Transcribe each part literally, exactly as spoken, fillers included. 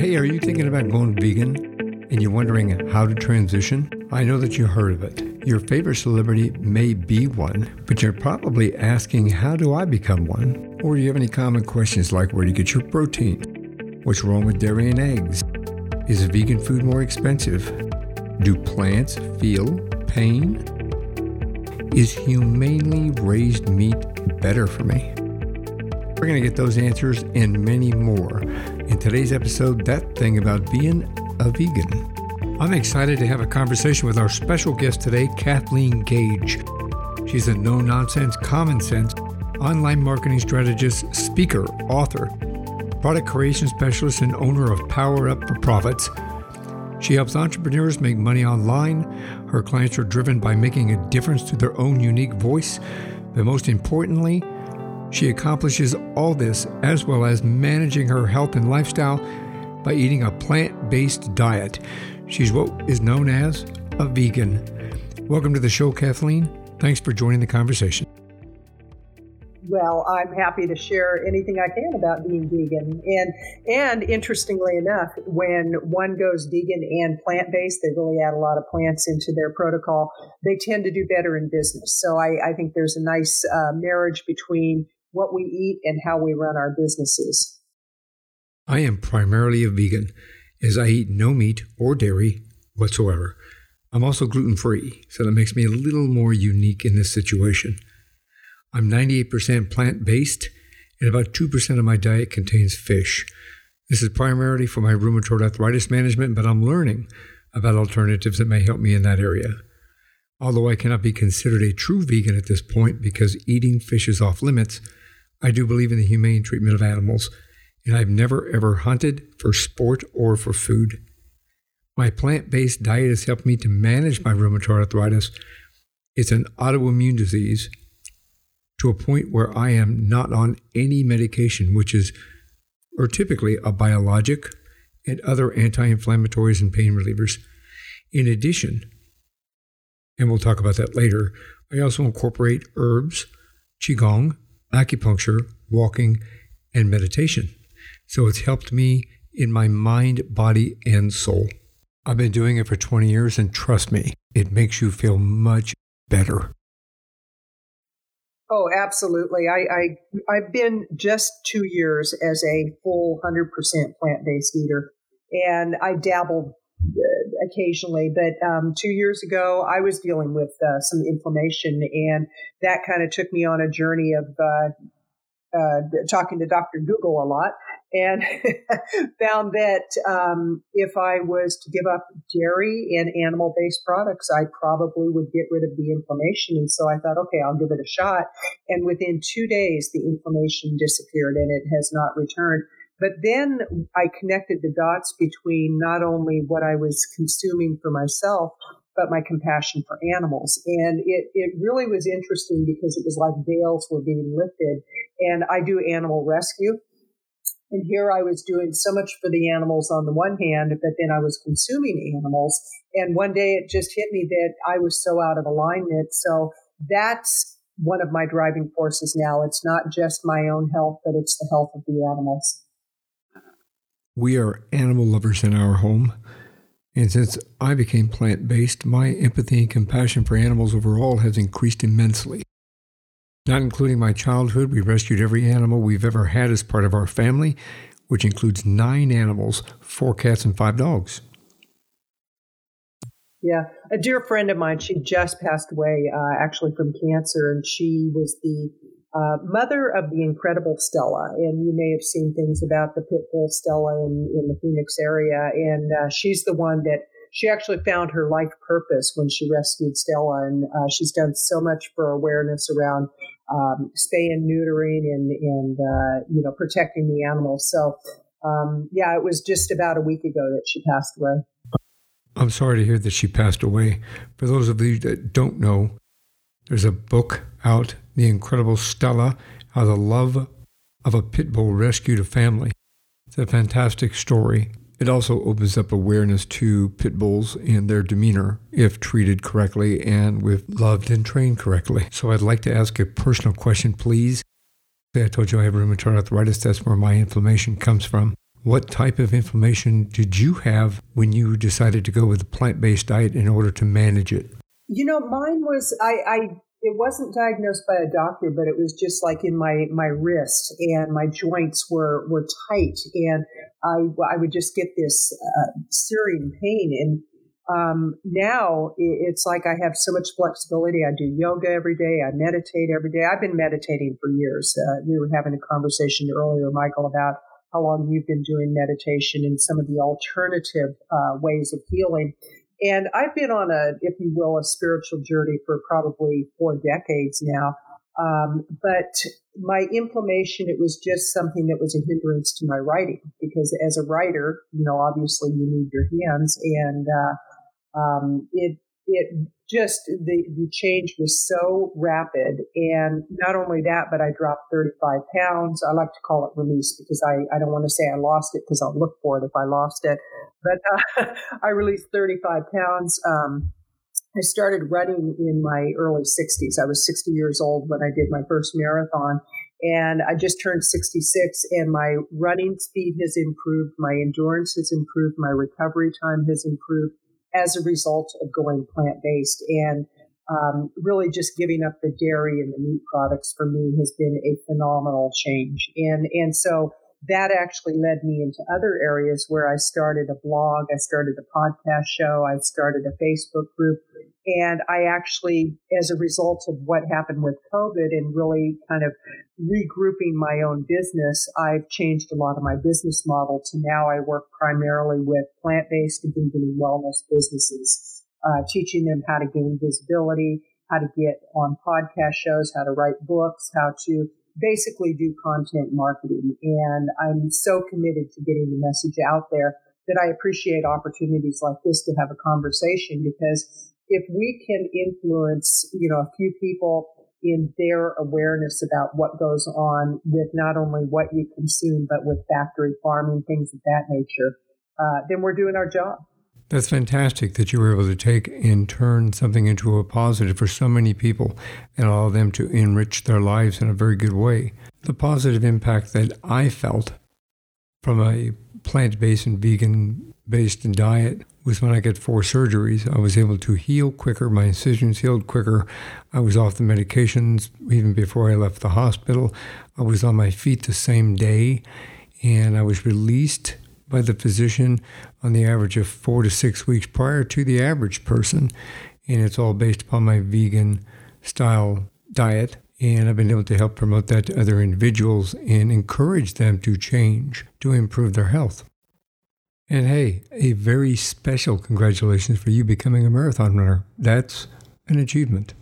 hey, are you thinking about going vegan and you're wondering how to transition? I know that you heard of it. Your favorite celebrity may be one, but you're probably asking, how do I become one? Or do you have any common questions like, where do you get your protein? What's wrong with dairy and eggs? Is vegan food more expensive? Do plants feel pain? Is humanely raised meat better for me? We're going to get those answers and many more in today's episode, That Thing About Being a Vegan. I'm excited to have a conversation with our special guest today, Kathleen Gage. She's a no-nonsense, common-sense online marketing strategist, speaker, author, product creation specialist, and owner of Power Up for Profits. She helps entrepreneurs make money online. Her clients are driven by making a difference to their own unique voice. But most importantly, she accomplishes all this as well as managing her health and lifestyle by eating a plant-based diet. She's what is known as a vegan. Welcome to the show, Kathleen. Thanks for joining the conversation. Well, I'm happy to share anything I can about being vegan. And and interestingly enough, when one goes vegan and plant-based, they really add a lot of plants into their protocol. They tend to do better in business. So I, I think there's a nice uh, marriage between what we eat and how we run our businesses. I am primarily a vegan, as I eat no meat or dairy whatsoever. I'm also gluten-free, so that makes me a little more unique in this situation. I'm ninety-eight percent plant-based, and about two percent of my diet contains fish. This is primarily for my rheumatoid arthritis management, but I'm learning about alternatives that may help me in that area. Although I cannot be considered a true vegan at this point because eating fish is off limits, I do believe in the humane treatment of animals, and I've never ever hunted for sport or for food. My plant-based diet has helped me to manage my rheumatoid arthritis. It's an autoimmune disease, to a point where I am not on any medication, which is or typically a biologic and other anti-inflammatories and pain relievers. In addition, and we'll talk about that later, I also incorporate herbs, qigong, acupuncture, walking, and meditation. So it's helped me in my mind, body, and soul. I've been doing it for twenty years, and trust me, it makes you feel much better. Oh, absolutely. I, I, I've been just two years as a full one hundred percent plant-based eater, and I dabbled occasionally, but um, two years ago, I was dealing with uh, some inflammation, and that kind of took me on a journey of uh, uh, talking to Doctor Google a lot, and found that um, if I was to give up dairy and animal-based products, I probably would get rid of the inflammation. And so I thought, okay, I'll give it a shot. And within two days, the inflammation disappeared and it has not returned. But then I connected the dots between not only what I was consuming for myself, but my compassion for animals. And it, it really was interesting because it was like veils were being lifted. And I do animal rescue. And here I was doing so much for the animals on the one hand, but then I was consuming animals. And one day it just hit me that I was so out of alignment. So that's one of my driving forces now. It's not just my own health, but it's the health of the animals. We are animal lovers in our home. And since I became plant-based, my empathy and compassion for animals overall has increased immensely. Not including my childhood, we rescued every animal we've ever had as part of our family, which includes nine animals, four cats and five dogs. Yeah. A dear friend of mine, she just passed away, uh, actually from cancer, and she was the uh, mother of the incredible Stella. And you may have seen things about the pit bull Stella in, in the Phoenix area. And uh, she's the one that she actually found her life purpose when she rescued Stella, and uh, she's done so much for awareness around um, spay and neutering and, and uh, you know, protecting the animals. So, um, yeah, it was just about a week ago that she passed away. I'm sorry to hear that she passed away. For those of you that don't know, there's a book out, The Incredible Stella, How the Love of a Pit Bull Rescued a Family. It's a fantastic story. It also opens up awareness to pit bulls and their demeanor if treated correctly and with loved and trained correctly. So I'd like to ask a personal question, please. I told you I have rheumatoid arthritis. That's where my inflammation comes from. What type of inflammation did you have when you decided to go with a plant-based diet in order to manage it? You know, mine was, I, I it wasn't diagnosed by a doctor, but it was just like in my, my wrist, and my joints were, were tight, and I, I would just get this uh, searing pain. And um, now it's like I have so much flexibility. I do yoga every day. I meditate every day. I've been meditating for years. Uh, we were having a conversation earlier, Michael, about how long you've been doing meditation and some of the alternative uh, ways of healing. And I've been on a, if you will, a spiritual journey for probably four decades now. Um, but my inflammation, it was just something that was a hindrance to my writing, because as a writer, you know, obviously you need your hands, and uh, um, it it just, the, the change was so rapid. And not only that, but I dropped thirty-five pounds. I like to call it release, because I, I don't want to say I lost it, because I'll look for it if I lost it. But uh, I released thirty-five pounds. Um, I started running in my early sixties. I was sixty years old when I did my first marathon, and I just turned sixty-six, and my running speed has improved. My endurance has improved. My recovery time has improved as a result of going plant-based, and um, really just giving up the dairy and the meat products for me has been a phenomenal change. And, and so that actually led me into other areas where I started a blog, I started a podcast show, I started a Facebook group. And I actually, as a result of what happened with COVID and really kind of regrouping my own business, I've changed a lot of my business model to now I work primarily with plant-based and vegan and wellness businesses, uh, teaching them how to gain visibility, how to get on podcast shows, how to write books, how to basically do content marketing. And I'm so committed to getting the message out there that I appreciate opportunities like this to have a conversation, because if we can influence, you know, a few people in their awareness about what goes on with not only what you consume, but with factory farming, things of that nature, uh, then we're doing our job. That's fantastic that you were able to take and turn something into a positive for so many people and allow them to enrich their lives in a very good way. The positive impact that I felt from a plant-based and vegan-based diet was when I got four surgeries. I was able to heal quicker. My incisions healed quicker. I was off the medications even before I left the hospital. I was on my feet the same day, and I was released by the physician on the average of four to six weeks prior to the average person. And it's all based upon my vegan-style diet. And I've been able to help promote that to other individuals and encourage them to change, to improve their health. And hey, a very special congratulations for you becoming a marathon runner. That's an achievement.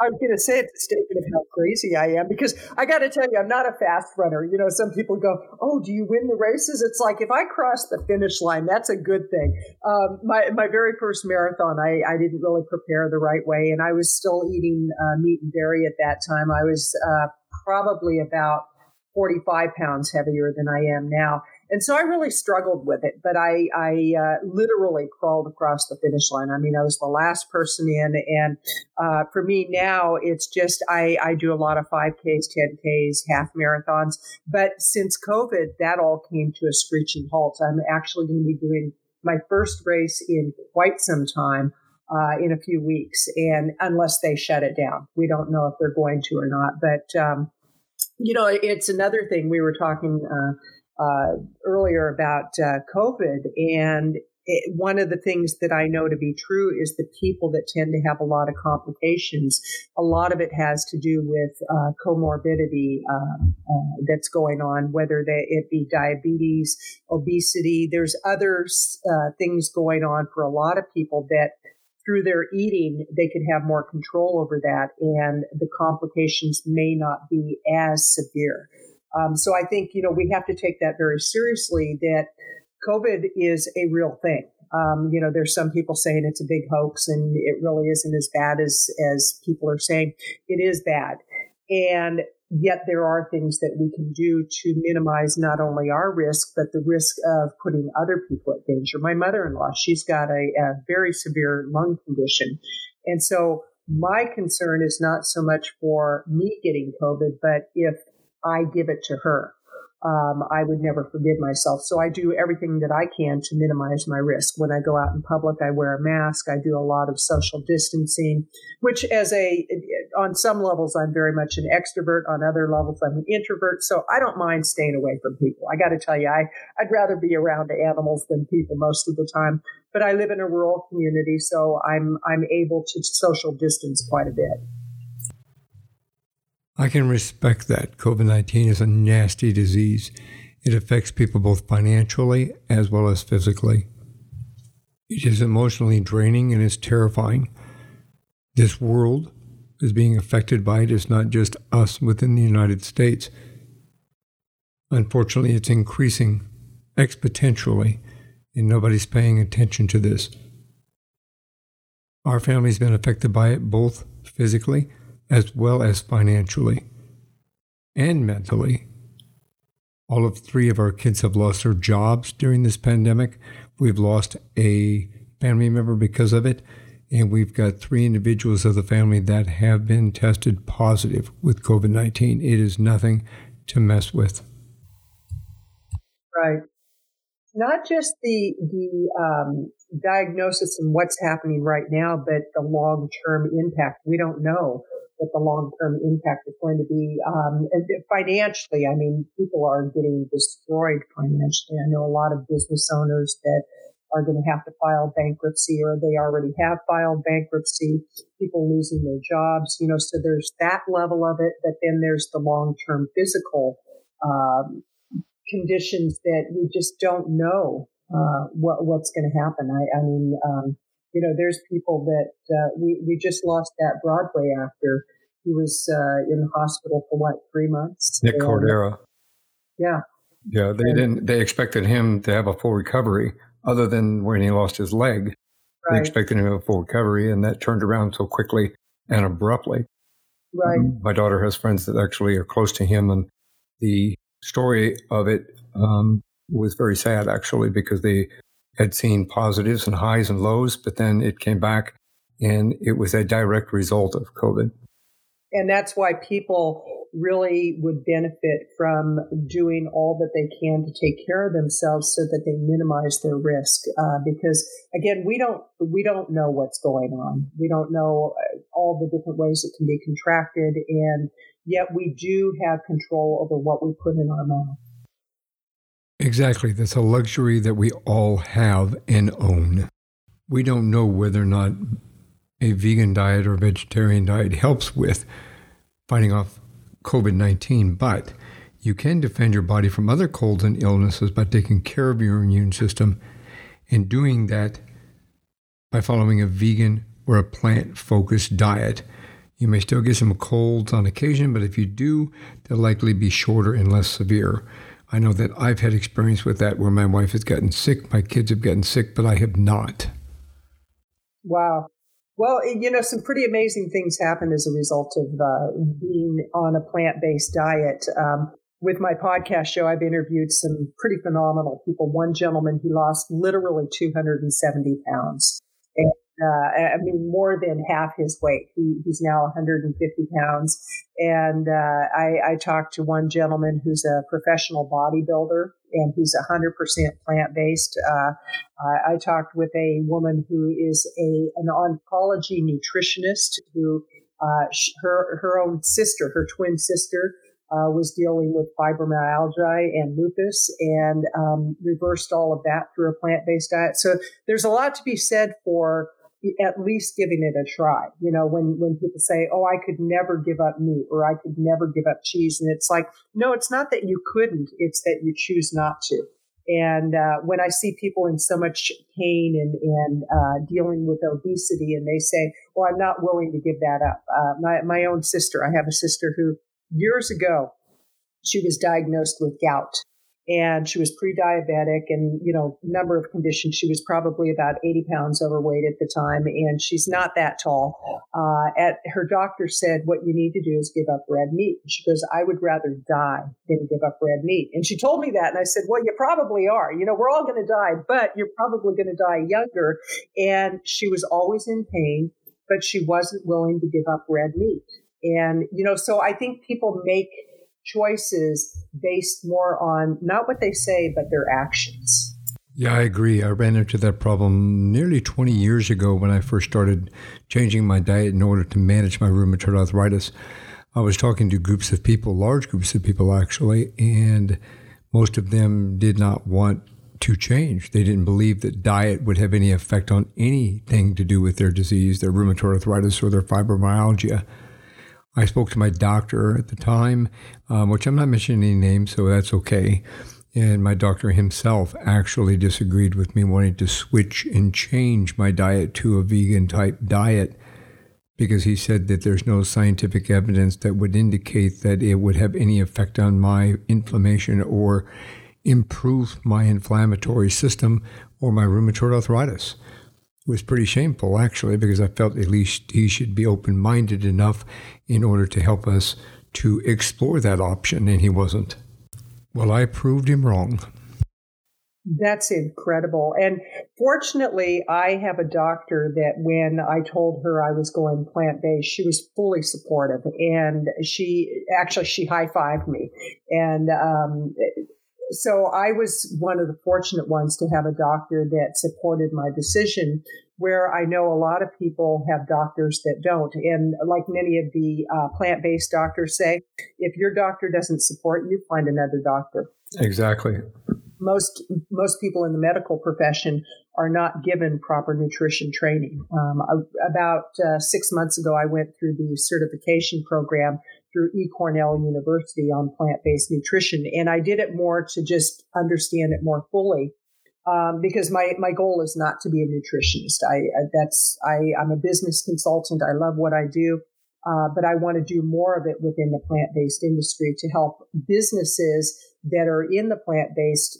I was going to say it's a statement of how crazy I am, because I got to tell you, I'm not a fast runner. You know, some people go, oh, do you win the races? It's like, if I cross the finish line, that's a good thing. Um, my, my very first marathon, I, I didn't really prepare the right way. And I was still eating uh, meat and dairy at that time. I was uh, probably about forty-five pounds heavier than I am now. And so I really struggled with it, but I, I uh, literally crawled across the finish line. I mean, I was the last person in. And uh, for me now, it's just I, I do a lot of five Ks, ten Ks, half marathons. But since COVID, that all came to a screeching halt. I'm actually going to be doing my first race in quite some time, uh, in a few weeks, and unless they shut it down. We don't know if they're going to or not. But, um, you know, it's another thing we were talking uh Uh, earlier about uh, COVID. And it, one of the things that I know to be true is the people that tend to have a lot of complications, a lot of it has to do with uh, comorbidity uh, uh, that's going on, whether they, it be diabetes, obesity. There's other uh, things going on for a lot of people that through their eating, they could have more control over that, and the complications may not be as severe. Um, so I think, you know, we have to take that very seriously, that COVID is a real thing. Um, you know, there's some people saying it's a big hoax and it really isn't as bad as, as people are saying. It is bad. And yet there are things that we can do to minimize not only our risk, but the risk of putting other people at danger. My mother-in-law, she's got a, a very severe lung condition. And so my concern is not so much for me getting COVID, but if I give it to her. um, I would never forgive myself. So I do everything that I can to minimize my risk. When I go out in public, I wear a mask. I do a lot of social distancing, which as a, on some levels, I'm very much an extrovert. On other levels, I'm an introvert. So I don't mind staying away from people. I got to tell you, I, I'd rather be around animals than people most of the time. But I live in a rural community, so I'm I'm able to social distance quite a bit. I can respect that. COVID nineteen is a nasty disease. It affects people both financially as well as physically. It is emotionally draining and it's terrifying. This world is being affected by it. It's not just us within the United States. Unfortunately, it's increasing exponentially. And nobody's paying attention to this. Our family's been affected by it both physically as well as financially and mentally. All of three of our kids have lost their jobs during this pandemic. We've lost a family member because of it, and we've got three individuals of the family that have been tested positive with COVID nineteen. It is nothing to mess with. Right. Not just the the um, diagnosis and what's happening right now, but the long-term impact. We don't know what the long-term impact is going to be um, financially. I mean, people are getting destroyed financially. I know a lot of business owners that are going to have to file bankruptcy, or they already have filed bankruptcy, people losing their jobs. You know, so there's that level of it, but then there's the long-term physical um conditions that we just don't know uh, what what's going to happen. I, I mean, um, you know, there's people that uh, we we just lost that Broadway actor who was uh, in the hospital for what three months. Nick and, Cordero. Yeah. Yeah, they and, didn't. They expected him to have a full recovery, other than when he lost his leg. Right. They expected him to have a full recovery, and that turned around so quickly and abruptly. Right. My daughter has friends that actually are close to him, and the story of it um, was very sad, actually, because they had seen positives and highs and lows, but then it came back, and it was a direct result of COVID. And that's why people really would benefit from doing all that they can to take care of themselves so that they minimize their risk. Uh, because, again, we don't we don't know what's going on. We don't know all the different ways it can be contracted, and yet we do have control over what we put in our mouth. Exactly. That's a luxury that we all have and own. We don't know whether or not a vegan diet or vegetarian diet helps with fighting off COVID nineteen, but you can defend your body from other colds and illnesses by taking care of your immune system, and doing that by following a vegan or a plant-focused diet. You may still get some colds on occasion, but if you do, they'll likely be shorter and less severe. I know that I've had experience with that where my wife has gotten sick, my kids have gotten sick, but I have not. Wow. Well, you know, some pretty amazing things happened as a result of uh, being on a plant-based diet. Um, with my podcast show, I've interviewed some pretty phenomenal people. One gentleman, he lost literally two hundred seventy pounds. And Uh, I mean, more than half his weight. He, he's now one hundred fifty pounds. And uh, I, I talked to one gentleman who's a professional bodybuilder, and he's one hundred percent plant-based. Uh, I, I talked with a woman who is a an oncology nutritionist who uh, sh- her, her own sister, her twin sister, Uh, was dealing with fibromyalgia and lupus, and um, reversed all of that through a plant-based diet. So there's a lot to be said for at least giving it a try. You know, when, when people say, oh, I could never give up meat, or I could never give up cheese. And it's like, no, it's not that you couldn't. It's that you choose not to. And uh, when I see people in so much pain and, and uh, dealing with obesity, and they say, well, I'm not willing to give that up. Uh, my, my own sister, I have a sister who, years ago, she was diagnosed with gout, and she was pre-diabetic and, you know, number of conditions. She was probably about eighty pounds overweight at the time, and she's not that tall. Uh, at her doctor said, what you need to do is give up red meat. She goes, I would rather die than give up red meat. And she told me that, and I said, well, you probably are. You know, we're all going to die, but you're probably going to die younger. And she was always in pain, but she wasn't willing to give up red meat. And, you know, so I think people make choices based more on not what they say, but their actions. Yeah, I agree. I ran into that problem nearly twenty years ago when I first started changing my diet in order to manage my rheumatoid arthritis. I was talking to groups of people, large groups of people actually, and most of them did not want to change. They didn't believe that diet would have any effect on anything to do with their disease, their rheumatoid arthritis, or their fibromyalgia. I spoke to my doctor at the time, um, which I'm not mentioning any names, so that's okay. And my doctor himself actually disagreed with me wanting to switch and change my diet to a vegan-type diet because he said that there's no scientific evidence that would indicate that it would have any effect on my inflammation or improve my inflammatory system or my rheumatoid arthritis. It was pretty shameful, actually, because I felt at least he should be open-minded enough in order to help us to explore that option, and he wasn't. Well, I proved him wrong. That's incredible. And fortunately, I have a doctor that when I told her I was going plant-based, she was fully supportive. And she actually, she high-fived me. And um, so I was one of the fortunate ones to have a doctor that supported my decision, where I know a lot of people have doctors that don't. And like many of the uh, plant-based doctors say, if your doctor doesn't support you, find another doctor. Exactly. Most most people in the medical profession are not given proper nutrition training. Um, I, about uh, six months ago, I went through the certification program through E. Cornell University on plant-based nutrition, and I did it more to just understand it more fully. Um, because my, my goal is not to be a nutritionist. I, that's, I, I'm a business consultant. I love what I do. Uh, but I want to do more of it within the plant-based industry to help businesses that are in the plant-based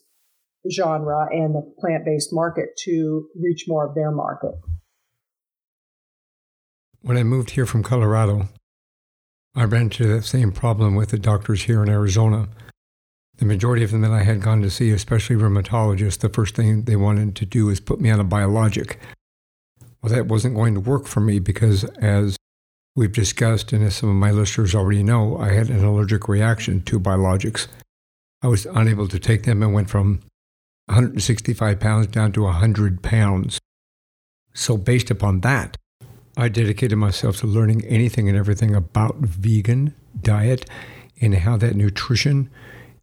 genre and the plant-based market to reach more of their market. When I moved here from Colorado, I ran into that same problem with the doctors here in Arizona. The majority of them that I had gone to see, especially rheumatologists, the first thing they wanted to do is put me on a biologic. Well, that wasn't going to work for me because, as we've discussed and as some of my listeners already know, I had an allergic reaction to biologics. I was unable to take them and went from one hundred sixty-five pounds down to one hundred pounds. So based upon that, I dedicated myself to learning anything and everything about vegan diet and how that nutrition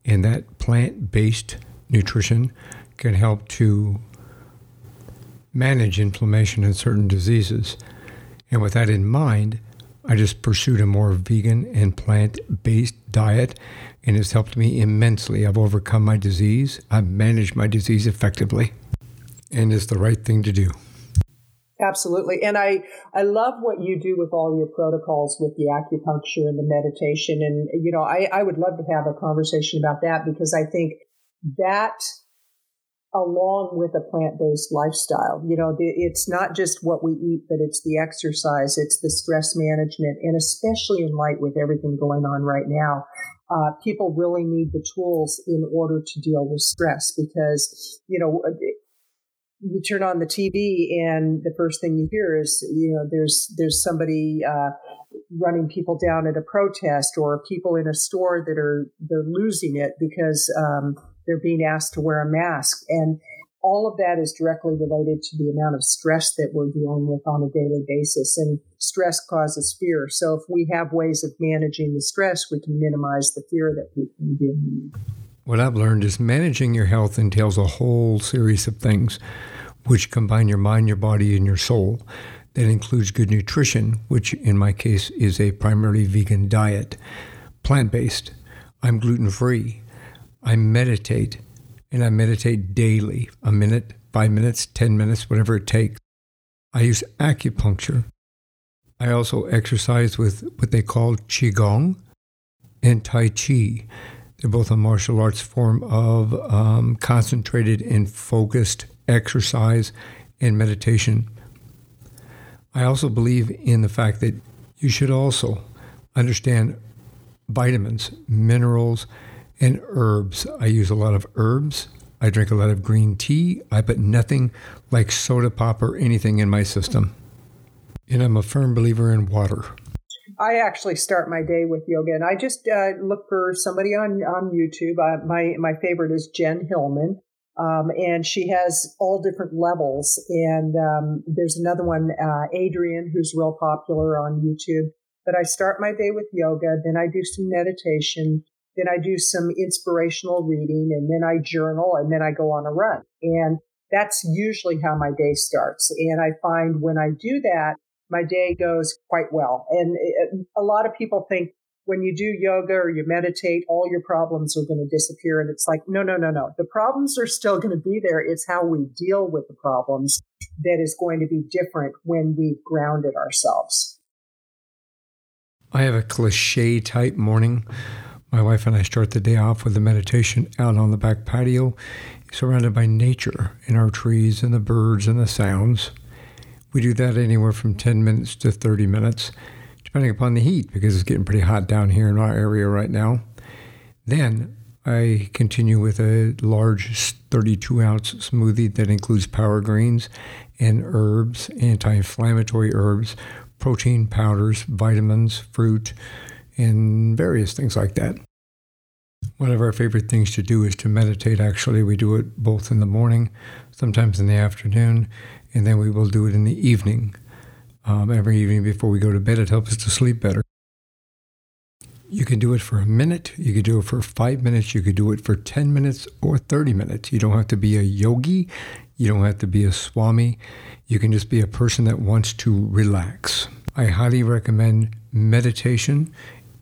and that plant-based nutrition can help to manage inflammation and certain diseases. And with that in mind, I just pursued a more vegan and plant-based diet, and it's helped me immensely. I've overcome my disease. I've managed my disease effectively, and it's the right thing to do. Absolutely. And I, I love what you do with all your protocols with the acupuncture and the meditation. And, you know, I, I would love to have a conversation about that because I think that along with a plant-based lifestyle, you know, it's not just what we eat, but it's the exercise, it's the stress management, and especially in light with everything going on right now. Uh, people really need the tools in order to deal with stress because, you know, it, you turn on the T V and the first thing you hear is, you know, there's there's somebody uh, running people down at a protest or people in a store that are they're losing it because um, they're being asked to wear a mask. And all of that is directly related to the amount of stress that we're dealing with on a daily basis. And stress causes fear. So if we have ways of managing the stress, we can minimize the fear that people are dealing with. What I've learned is managing your health entails a whole series of things which combine your mind, your body, and your soul. That includes good nutrition, which in my case is a primarily vegan diet, plant-based. I'm gluten-free. I meditate, and I meditate daily, a minute, five minutes, ten minutes, whatever it takes. I use acupuncture. I also exercise with what they call Qigong and Tai Chi. They're both a martial arts form of um, concentrated and focused exercise and meditation. I also believe in the fact that you should also understand vitamins, minerals, and herbs. I use a lot of herbs. I drink a lot of green tea. I put nothing like soda pop or anything in my system. And I'm a firm believer in water. I actually start my day with yoga, and I just uh, look for somebody on, on YouTube. Uh, my, my favorite is Jen Hillman, um, and she has all different levels. And um, there's another one, uh, Adrian, who's real popular on YouTube. But I start my day with yoga, then I do some meditation, then I do some inspirational reading, and then I journal, and then I go on a run. And that's usually how my day starts. And I find when I do that, my day goes quite well. And it, a lot of people think when you do yoga or you meditate, all your problems are going to disappear. And it's like, no, no, no, no. The problems are still going to be there. It's how we deal with the problems that is going to be different when we've grounded ourselves. I have a cliche type morning. My wife and I start the day off with a meditation out on the back patio, surrounded by nature and our trees and the birds and the sounds. We do that anywhere from ten minutes to thirty minutes, depending upon the heat, because it's getting pretty hot down here in our area right now. Then I continue with a large thirty-two ounce smoothie that includes power greens and herbs, anti-inflammatory herbs, protein powders, vitamins, fruit, and various things like that. One of our favorite things to do is to meditate. Actually, we do it both in the morning, sometimes in the afternoon, and then we will do it in the evening. Um, every evening before we go to bed, it helps us to sleep better. You can do it for a minute, you could do it for five minutes, you could do it for ten minutes or thirty minutes. You don't have to be a yogi, you don't have to be a swami, you can just be a person that wants to relax. I highly recommend meditation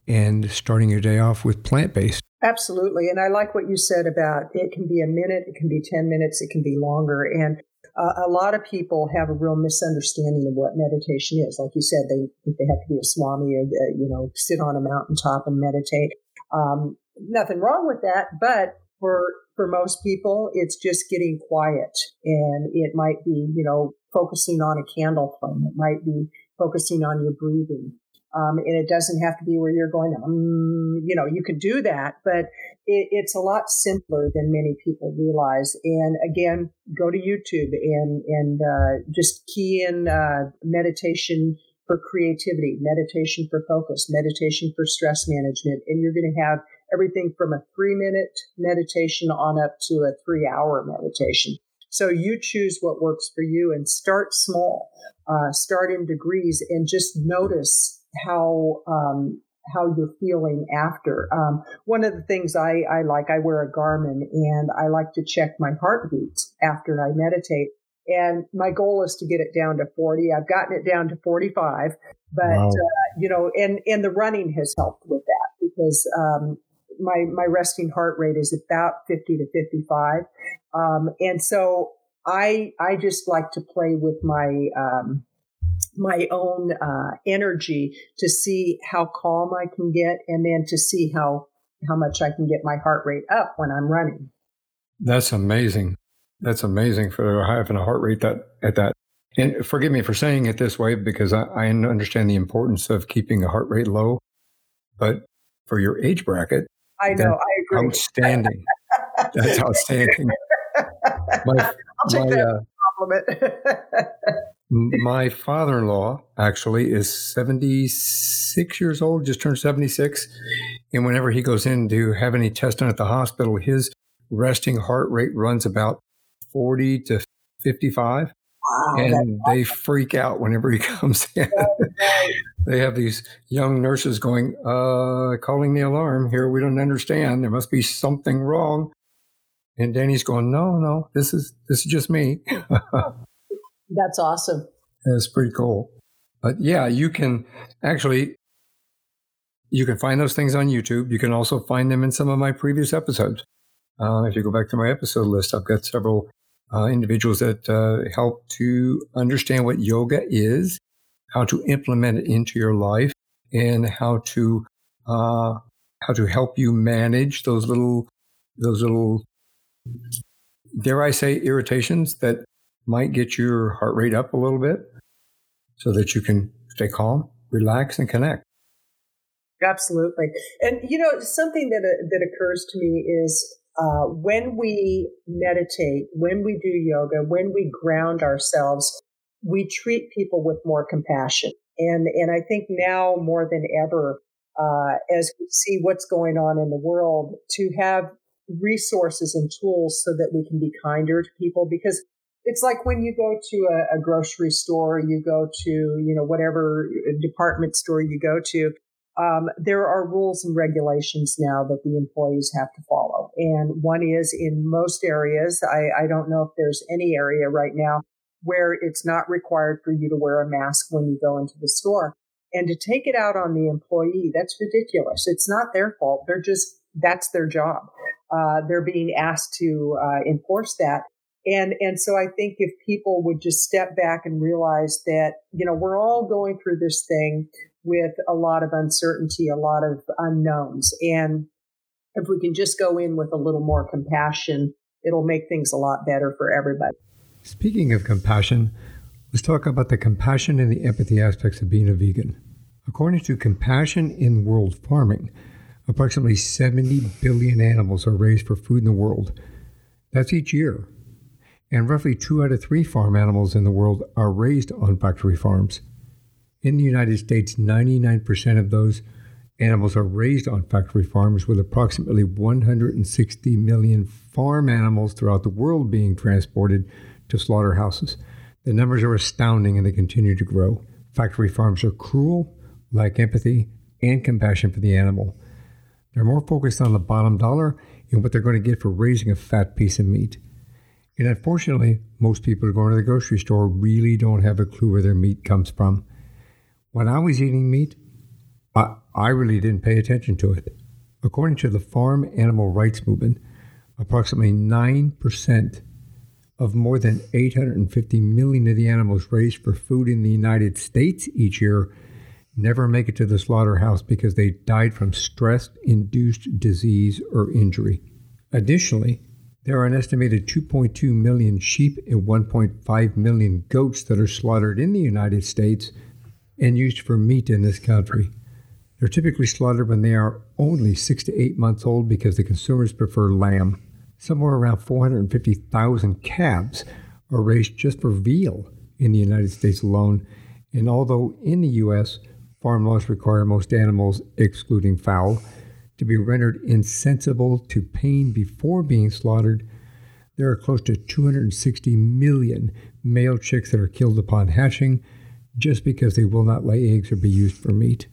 and starting your day off with plant-based. Absolutely. And I like what you said about it can be a minute, it can be ten minutes, it can be longer. And uh, a lot of people have a real misunderstanding of what meditation is. Like you said, they think they have to be a swami or, uh, you know, sit on a mountaintop and meditate. Um, nothing wrong with that. But for for most people, it's just getting quiet. And it might be, you know, focusing on a candle flame. It might be focusing on your breathing. Um, and it doesn't have to be where you're going, um, you know, you could do that, but it, it's a lot simpler than many people realize. And again, go to YouTube and, and uh, just key in uh, meditation for creativity, meditation for focus, meditation for stress management. And you're going to have everything from a three minute meditation on up to a three hour meditation. So you choose what works for you and start small, uh, start in degrees and just notice how um, how you're feeling after. Um, one of the things I, I like, I wear a Garmin and I like to check my heartbeat after I meditate. And my goal is to get it down to forty. I've gotten it down to forty-five, but wow. uh, you know, and and the running has helped with that because um, my my resting heart rate is about fifty to fifty-five, um, and so I I just like to play with my. Um, my own uh, energy to see how calm I can get and then to see how, how much I can get my heart rate up when I'm running. That's amazing. That's amazing for having a heart rate that at that. And forgive me for saying it this way because I, I understand the importance of keeping a heart rate low, but for your age bracket. I know, I agree. Outstanding. That's outstanding. My, I'll take my, that uh, compliment. My father-in-law actually is seventy-six years old, just turned seventy-six. And whenever he goes in to have any tests done at the hospital, his resting heart rate runs about forty to fifty-five. Wow, and they awesome. Freak out whenever he comes in. They have these young nurses going, uh, calling the alarm here. We don't understand. There must be something wrong. And Danny's going, no, no, this is this is just me. That's awesome. That's pretty cool. But yeah, you can actually, you can find those things on YouTube. You can also find them in some of my previous episodes. Uh, if you go back to my episode list, I've got several uh, individuals that uh, help to understand what yoga is, how to implement it into your life, and how to uh, how to help you manage those little, those little, dare I say, irritations that might get your heart rate up a little bit so that you can stay calm, relax, and connect. Absolutely. And, you know, something that uh, that occurs to me is uh, when we meditate, when we do yoga, when we ground ourselves, we treat people with more compassion. And, and I think now more than ever, uh, as we see what's going on in the world, to have resources and tools so that we can be kinder to people, because it's like when you go to a, a grocery store, you go to, you know, whatever department store you go to, um, there are rules and regulations now that the employees have to follow. And one is in most areas, I, I don't know if there's any area right now where it's not required for you to wear a mask when you go into the store. And to take it out on the employee, that's ridiculous. It's not their fault. They're just, that's their job. Uh, they're being asked to uh, enforce that. And and so I think if people would just step back and realize that, you know, we're all going through this thing with a lot of uncertainty, a lot of unknowns. And if we can just go in with a little more compassion, it'll make things a lot better for everybody. Speaking of compassion, let's talk about the compassion and the empathy aspects of being a vegan. According to Compassion in World Farming, approximately seventy billion animals are raised for food in the world. That's each year. And roughly two out of three farm animals in the world are raised on factory farms. In the United States, ninety-nine percent of those animals are raised on factory farms, with approximately one hundred sixty million farm animals throughout the world being transported to slaughterhouses. The numbers are astounding, and they continue to grow. Factory farms are cruel, lack empathy and compassion for the animal. They're more focused on the bottom dollar and what they're going to get for raising a fat piece of meat. And unfortunately, most people who go to the grocery store really don't have a clue where their meat comes from. When I was eating meat, I, I really didn't pay attention to it. According to the Farm Animal Rights Movement, approximately nine percent of more than eight hundred fifty million of the animals raised for food in the United States each year never make it to the slaughterhouse because they died from stress-induced disease or injury. Additionally, there are an estimated two point two million sheep and one point five million goats that are slaughtered in the United States and used for meat in this country. They're typically slaughtered when they are only six to eight months old because the consumers prefer lamb. Somewhere around four hundred fifty thousand calves are raised just for veal in the United States alone. And although in the U S, farm laws require most animals, excluding fowl, to be rendered insensible to pain before being slaughtered, there are close to two hundred sixty million male chicks that are killed upon hatching just because they will not lay eggs or be used for meat.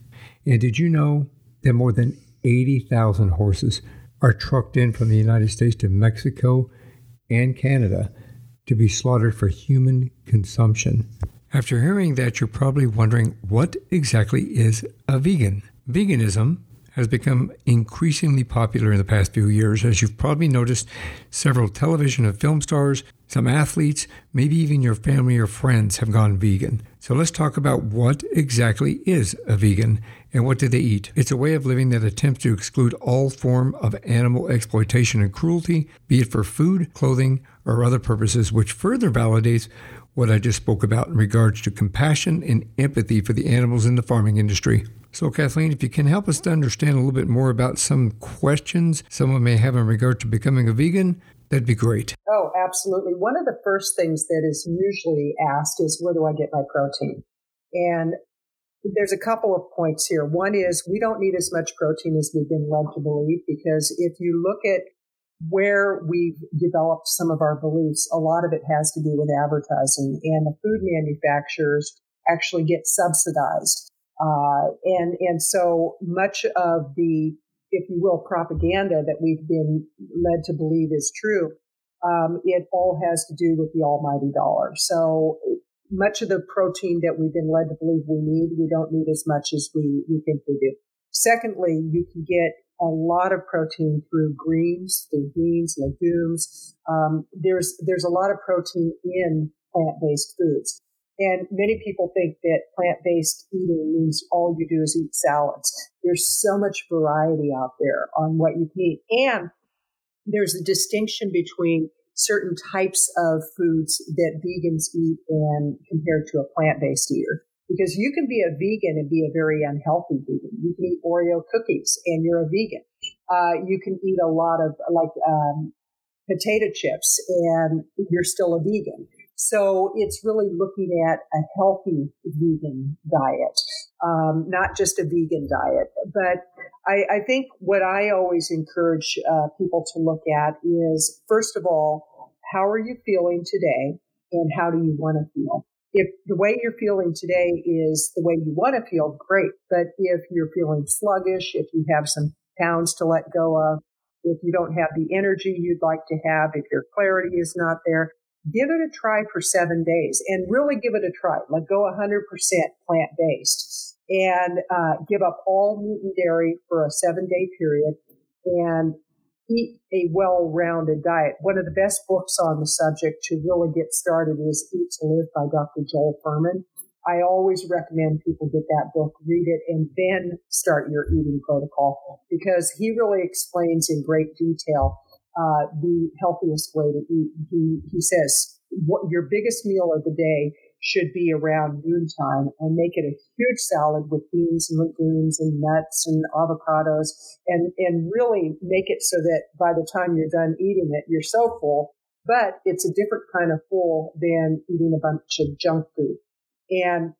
And did you know that more than eighty thousand horses are trucked in from the United States to Mexico and Canada to be slaughtered for human consumption? After hearing that, you're probably wondering, what exactly is a vegan? Veganism has become increasingly popular in the past few years. As you've probably noticed, several television and film stars, some athletes, maybe even your family or friends have gone vegan. So let's talk about what exactly is a vegan and what do they eat. It's a way of living that attempts to exclude all form of animal exploitation and cruelty, be it for food, clothing, or other purposes, which further validates what I just spoke about in regards to compassion and empathy for the animals in the farming industry. So, Kathleen, if you can help us to understand a little bit more about some questions someone may have in regard to becoming a vegan, that'd be great. Oh, absolutely. One of the first things that is usually asked is, where do I get my protein? And there's a couple of points here. One is, we don't need as much protein as we've been led to believe, because if you look at where we've developed some of our beliefs, a lot of it has to do with advertising, and the food manufacturers actually get subsidized. Uh, and, and so much of the, if you will, propaganda that we've been led to believe is true, um, it all has to do with the almighty dollar. So much of the protein that we've been led to believe we need, we don't need as much as we, we think we do. Secondly, you can get a lot of protein through greens, through beans, legumes. Um, there's, there's a lot of protein in plant-based foods. And many people think that plant-based eating means all you do is eat salads. There's so much variety out there on what you eat. And there's a distinction between certain types of foods that vegans eat and compared to a plant-based eater. Because you can be a vegan and be a very unhealthy vegan. You can eat Oreo cookies and you're a vegan. Uh, you can eat a lot of like um, potato chips and you're still a vegan. So it's really looking at a healthy vegan diet, um, not just a vegan diet. But I, I think what I always encourage uh, people to look at is, first of all, how are you feeling today and how do you want to feel? If the way you're feeling today is the way you want to feel, great. But if you're feeling sluggish, if you have some pounds to let go of, if you don't have the energy you'd like to have, if your clarity is not there, give it a try for seven days and really give it a try. Like go one hundred percent plant-based and uh, give up all meat and dairy for a seven-day period and eat a well-rounded diet. One of the best books on the subject to really get started is Eat to Live by Doctor Joel Fuhrman. I always recommend people get that book, read it, and then start your eating protocol because he really explains in great detail uh, the healthiest way to eat. He, he says what your biggest meal of the day should be around noontime and make it a huge salad with beans and legumes and nuts and avocados and, and really make it so that by the time you're done eating it, you're so full, but it's a different kind of full than eating a bunch of junk food. And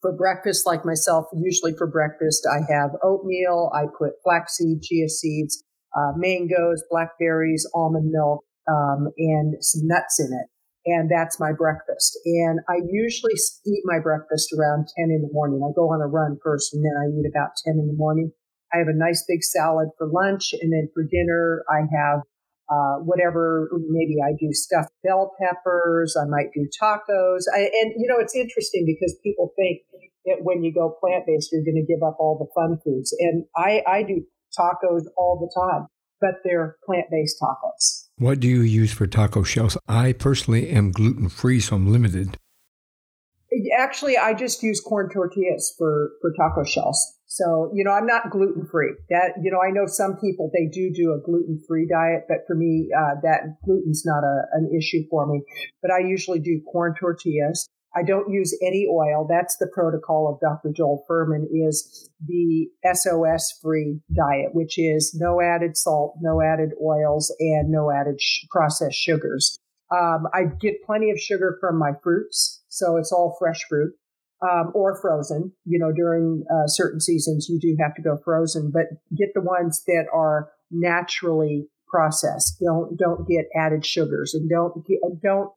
for breakfast, like myself, usually for breakfast, I have oatmeal. I put flaxseed, chia seeds, uh, mangoes, blackberries, almond milk, um, and some nuts in it. And that's my breakfast. And I usually eat my breakfast around ten in the morning. I go on a run first, and then I eat about ten in the morning. I have a nice big salad for lunch. And then for dinner, I have Uh, whatever, maybe I do stuffed bell peppers, I might do tacos. I, and, you know, it's interesting because people think that when you go plant-based, you're going to give up all the fun foods. And I, I do tacos all the time, but they're plant-based tacos. What do you use for taco shells? I personally am gluten-free, so I'm limited. Actually, I just use corn tortillas for, for taco shells. So, you know, I'm not gluten-free. That, you know, I know some people, they do do a gluten-free diet, but for me, uh, that gluten's not a, an issue for me. But I usually do corn tortillas. I don't use any oil. That's the protocol of Doctor Joel Fuhrman, is the S O S-free diet, which is no added salt, no added oils, and no added sh- processed sugars. Um, I get plenty of sugar from my fruits, so it's all fresh fruit. Um, or frozen, you know, during uh, certain seasons, you do have to go frozen, but get the ones that are naturally processed. Don't, don't get added sugars and don't, get, don't,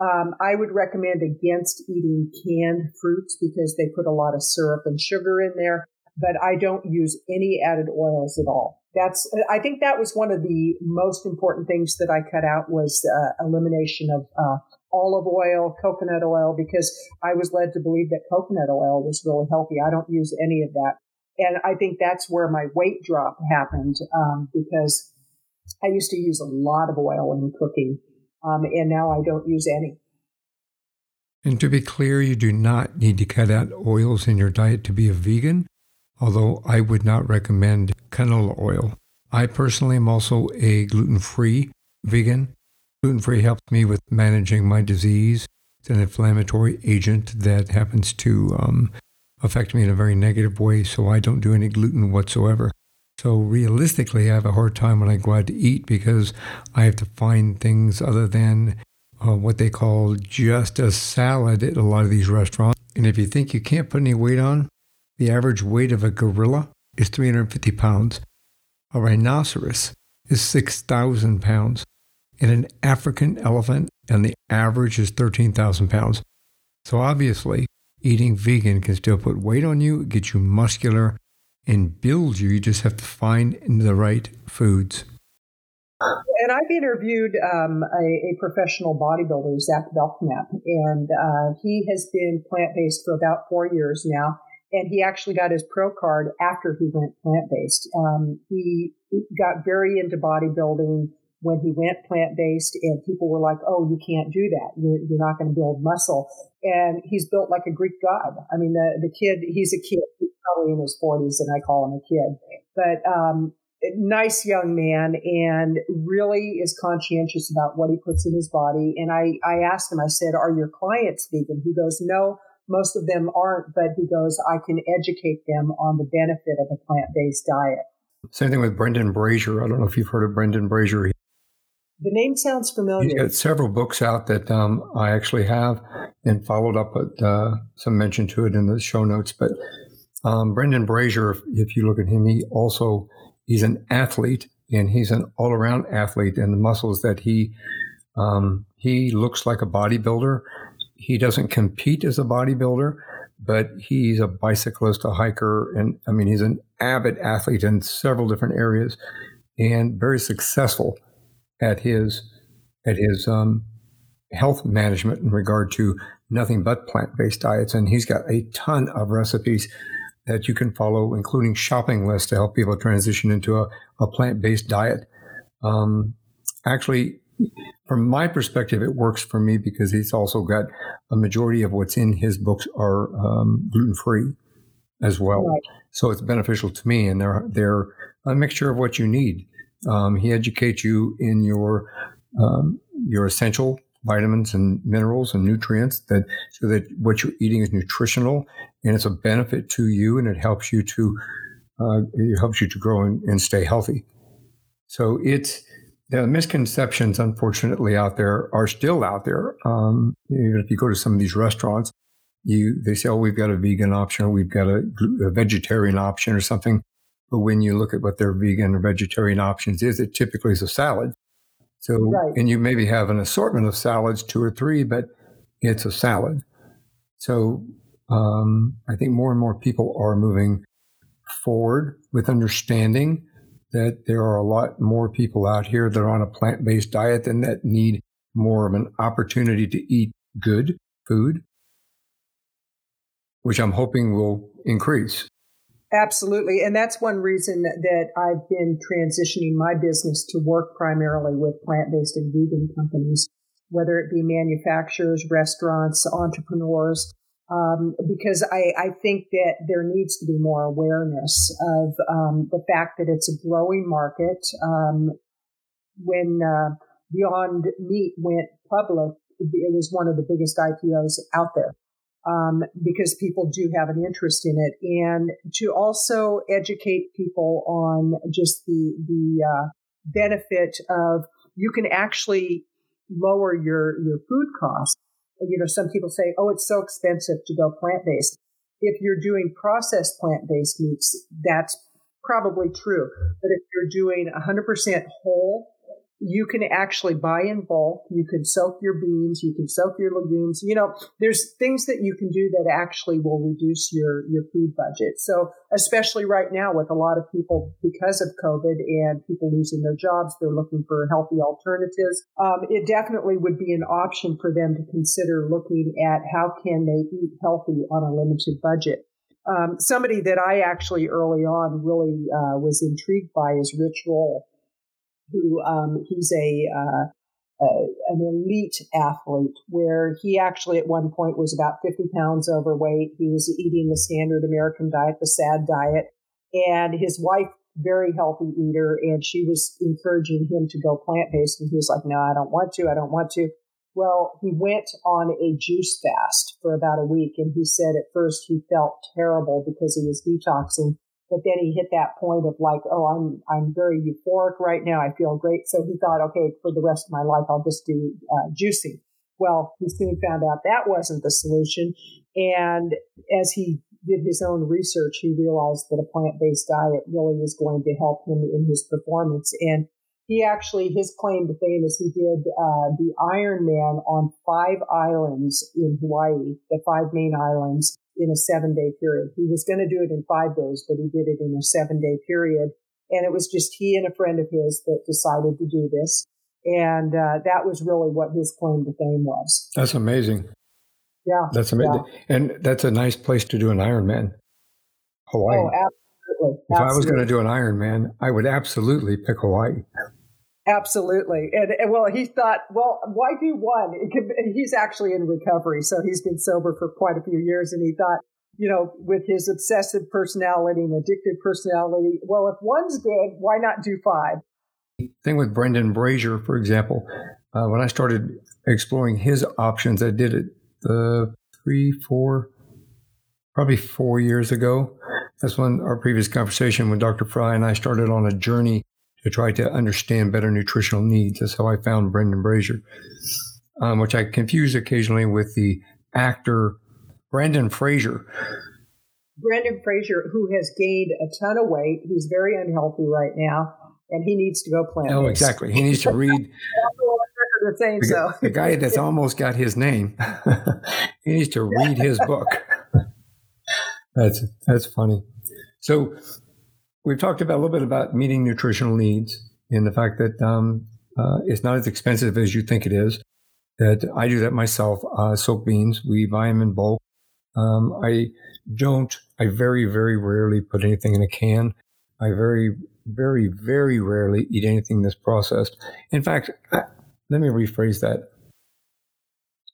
um, I would recommend against eating canned fruits because they put a lot of syrup and sugar in there, but I don't use any added oils at all. That's, I think that was one of the most important things that I cut out was uh, elimination of, uh, olive oil, coconut oil, because I was led to believe that coconut oil was really healthy. I don't use any of that. And I think that's where my weight drop happened um, because I used to use a lot of oil in cooking, um, and now I don't use any. And to be clear, you do not need to cut out oils in your diet to be a vegan, although I would not recommend canola oil. I personally am also a gluten-free vegan. Gluten-free helps me with managing my disease. It's an inflammatory agent that happens to um, affect me in a very negative way, so I don't do any gluten whatsoever. So realistically, I have a hard time when I go out to eat because I have to find things other than uh, what they call just a salad at a lot of these restaurants. And if you think you can't put any weight on, the average weight of a gorilla is three hundred fifty pounds. A rhinoceros is six thousand pounds. And an African elephant, and the average is thirteen thousand pounds. So obviously, eating vegan can still put weight on you, get you muscular, and build you. You just have to find the right foods. And I've interviewed um, a, a professional bodybuilder, Zach Belknap, and uh, he has been plant-based for about four years now. And he actually got his pro card after he went plant-based. Um, he got very into bodybuilding when he went plant-based, and people were like, oh, you can't do that. You're, you're not going to build muscle. And he's built like a Greek god. I mean, the, the kid, he's a kid. He's probably in his forties, and I call him a kid. But um nice young man, and really is conscientious about what he puts in his body. And I, I asked him, I said, are your clients vegan? He goes, no, most of them aren't. But he goes, I can educate them on the benefit of a plant-based diet. Same thing with Brendan Brazier. I don't know if you've heard of Brendan Brazier. The name sounds familiar. Yeah, several books out that um, I actually have and followed up with uh, some mention to it in the show notes. But um, Brendan Brazier, if you look at him, he also, he's an athlete, and he's an all-around athlete. And the muscles that he, um, he looks like a bodybuilder. He doesn't compete as a bodybuilder, but he's a bicyclist, a hiker, and I mean, he's an avid athlete in several different areas and very successful at his at his um, health management in regard to nothing but plant-based diets. And he's got a ton of recipes that you can follow, including shopping lists to help people transition into a, a plant-based diet. Um, actually, from my perspective, it works for me because he's also got a majority of what's in his books are um, gluten-free as well. Right. So it's beneficial to me, and they're, they're a mixture of what you need. Um, he educates you in your um, your essential vitamins and minerals and nutrients that so that what you're eating is nutritional and it's a benefit to you, and it helps you to uh, it helps you to grow and, and stay healthy. So it's the misconceptions, unfortunately, out there are still out there. Um, even if you go to some of these restaurants, you they say, "Oh, we've got a vegan option, or we've got a, a vegetarian option, or something." But when you look at what their vegan or vegetarian options is, it typically is a salad. So, right. And you maybe have an assortment of salads, two or three, but it's a salad. So um, I think more and more people are moving forward with understanding that there are a lot more people out here that are on a plant-based diet and that need more of an opportunity to eat good food, which I'm hoping will increase. Absolutely. And that's one reason that I've been transitioning my business to work primarily with plant-based and vegan companies, whether it be manufacturers, restaurants, entrepreneurs, um, because I, I think that there needs to be more awareness of um, the fact that it's a growing market. Um, when uh, Beyond Meat went public, it was one of the biggest I P Os out there. Um, because people do have an interest in it, and to also educate people on just the the uh, benefit of you can actually lower your your food costs. You know, some people say, "Oh, it's so expensive to go plant based." If you're doing processed plant based meats, that's probably true. But if you're doing one hundred percent whole, you can actually buy in bulk. You can soak your beans. You can soak your legumes. You know, there's things that you can do that actually will reduce your, your food budget. So especially right now with a lot of people because of COVID and people losing their jobs, they're looking for healthy alternatives. Um, it definitely would be an option for them to consider looking at how can they eat healthy on a limited budget. Um, somebody that I actually early on really uh, was intrigued by is Rich Roll, who um, he's a, uh, a an elite athlete where he actually at one point was about fifty pounds overweight. He was eating the standard American diet, the SAD diet, and his wife, very healthy eater, and she was encouraging him to go plant-based, and he was like, no, I don't want to, I don't want to. Well, he went on a juice fast for about a week, and he said at first he felt terrible because he was detoxing. But then he hit that point of like, oh, I'm I'm very euphoric right now. I feel great. So he thought, okay, for the rest of my life, I'll just do uh, juicing. Well, he soon found out that wasn't the solution. And as he did his own research, he realized that a plant-based diet really was going to help him in his performance. And he actually, his claim to fame is he did uh, the Ironman on five islands in Hawaii, the five main islands, in a seven-day period. He was going to do it in five days, but he did it in a seven-day period. And it was just he and a friend of his that decided to do this. And uh, that was really what his claim to fame was. That's amazing. Yeah. That's amazing. Yeah. And that's a nice place to do an Ironman, Hawaii. Oh, absolutely. If absolutely. I was going to do an Ironman, I would absolutely pick Hawaii. Absolutely. And, and well, he thought, well, why do one? It could, he's actually in recovery. So he's been sober for quite a few years. And he thought, you know, with his obsessive personality and addictive personality, well, if one's good, why not do five? The thing with Brendan Brazier, for example, uh, when I started exploring his options, I did it uh, three, four, probably four years ago. That's when our previous conversation with Doctor Fry and I started on a journey to try to understand better nutritional needs. That's how I found Brendan Brazier, um, which I confuse occasionally with the actor Brendan Fraser. Brendan Fraser, who has gained a ton of weight. He's very unhealthy right now, and he needs to go plant-based. Oh, exactly. He needs to read. the, thing, the, so. the guy that's almost got his name. He needs to read his book. That's that's funny. So we've talked about a little bit about meeting nutritional needs and the fact that um, uh, it's not as expensive as you think it is. That I do that myself. Uh, soak beans, we buy them in bulk. Um, I don't. I very, very rarely put anything in a can. I very, very, very rarely eat anything that's processed. In fact, I, let me rephrase that.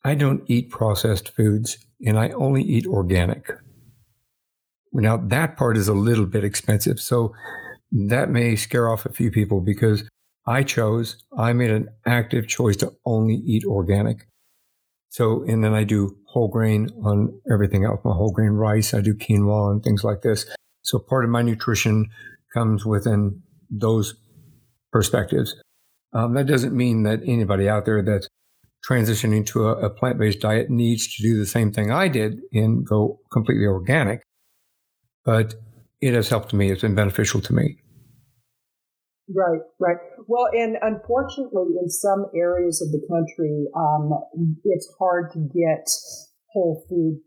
I don't eat processed foods, and I only eat organic. Now, that part is a little bit expensive, so that may scare off a few people because I chose, I made an active choice to only eat organic. So, and then I do whole grain on everything else, my whole grain rice, I do quinoa and things like this. So part of my nutrition comes within those perspectives. Um, that doesn't mean that anybody out there that's transitioning to a, a plant-based diet needs to do the same thing I did and go completely organic, but it has helped me. It's been beneficial to me. Right, right. Well, and unfortunately, in some areas of the country, um, it's hard to get whole food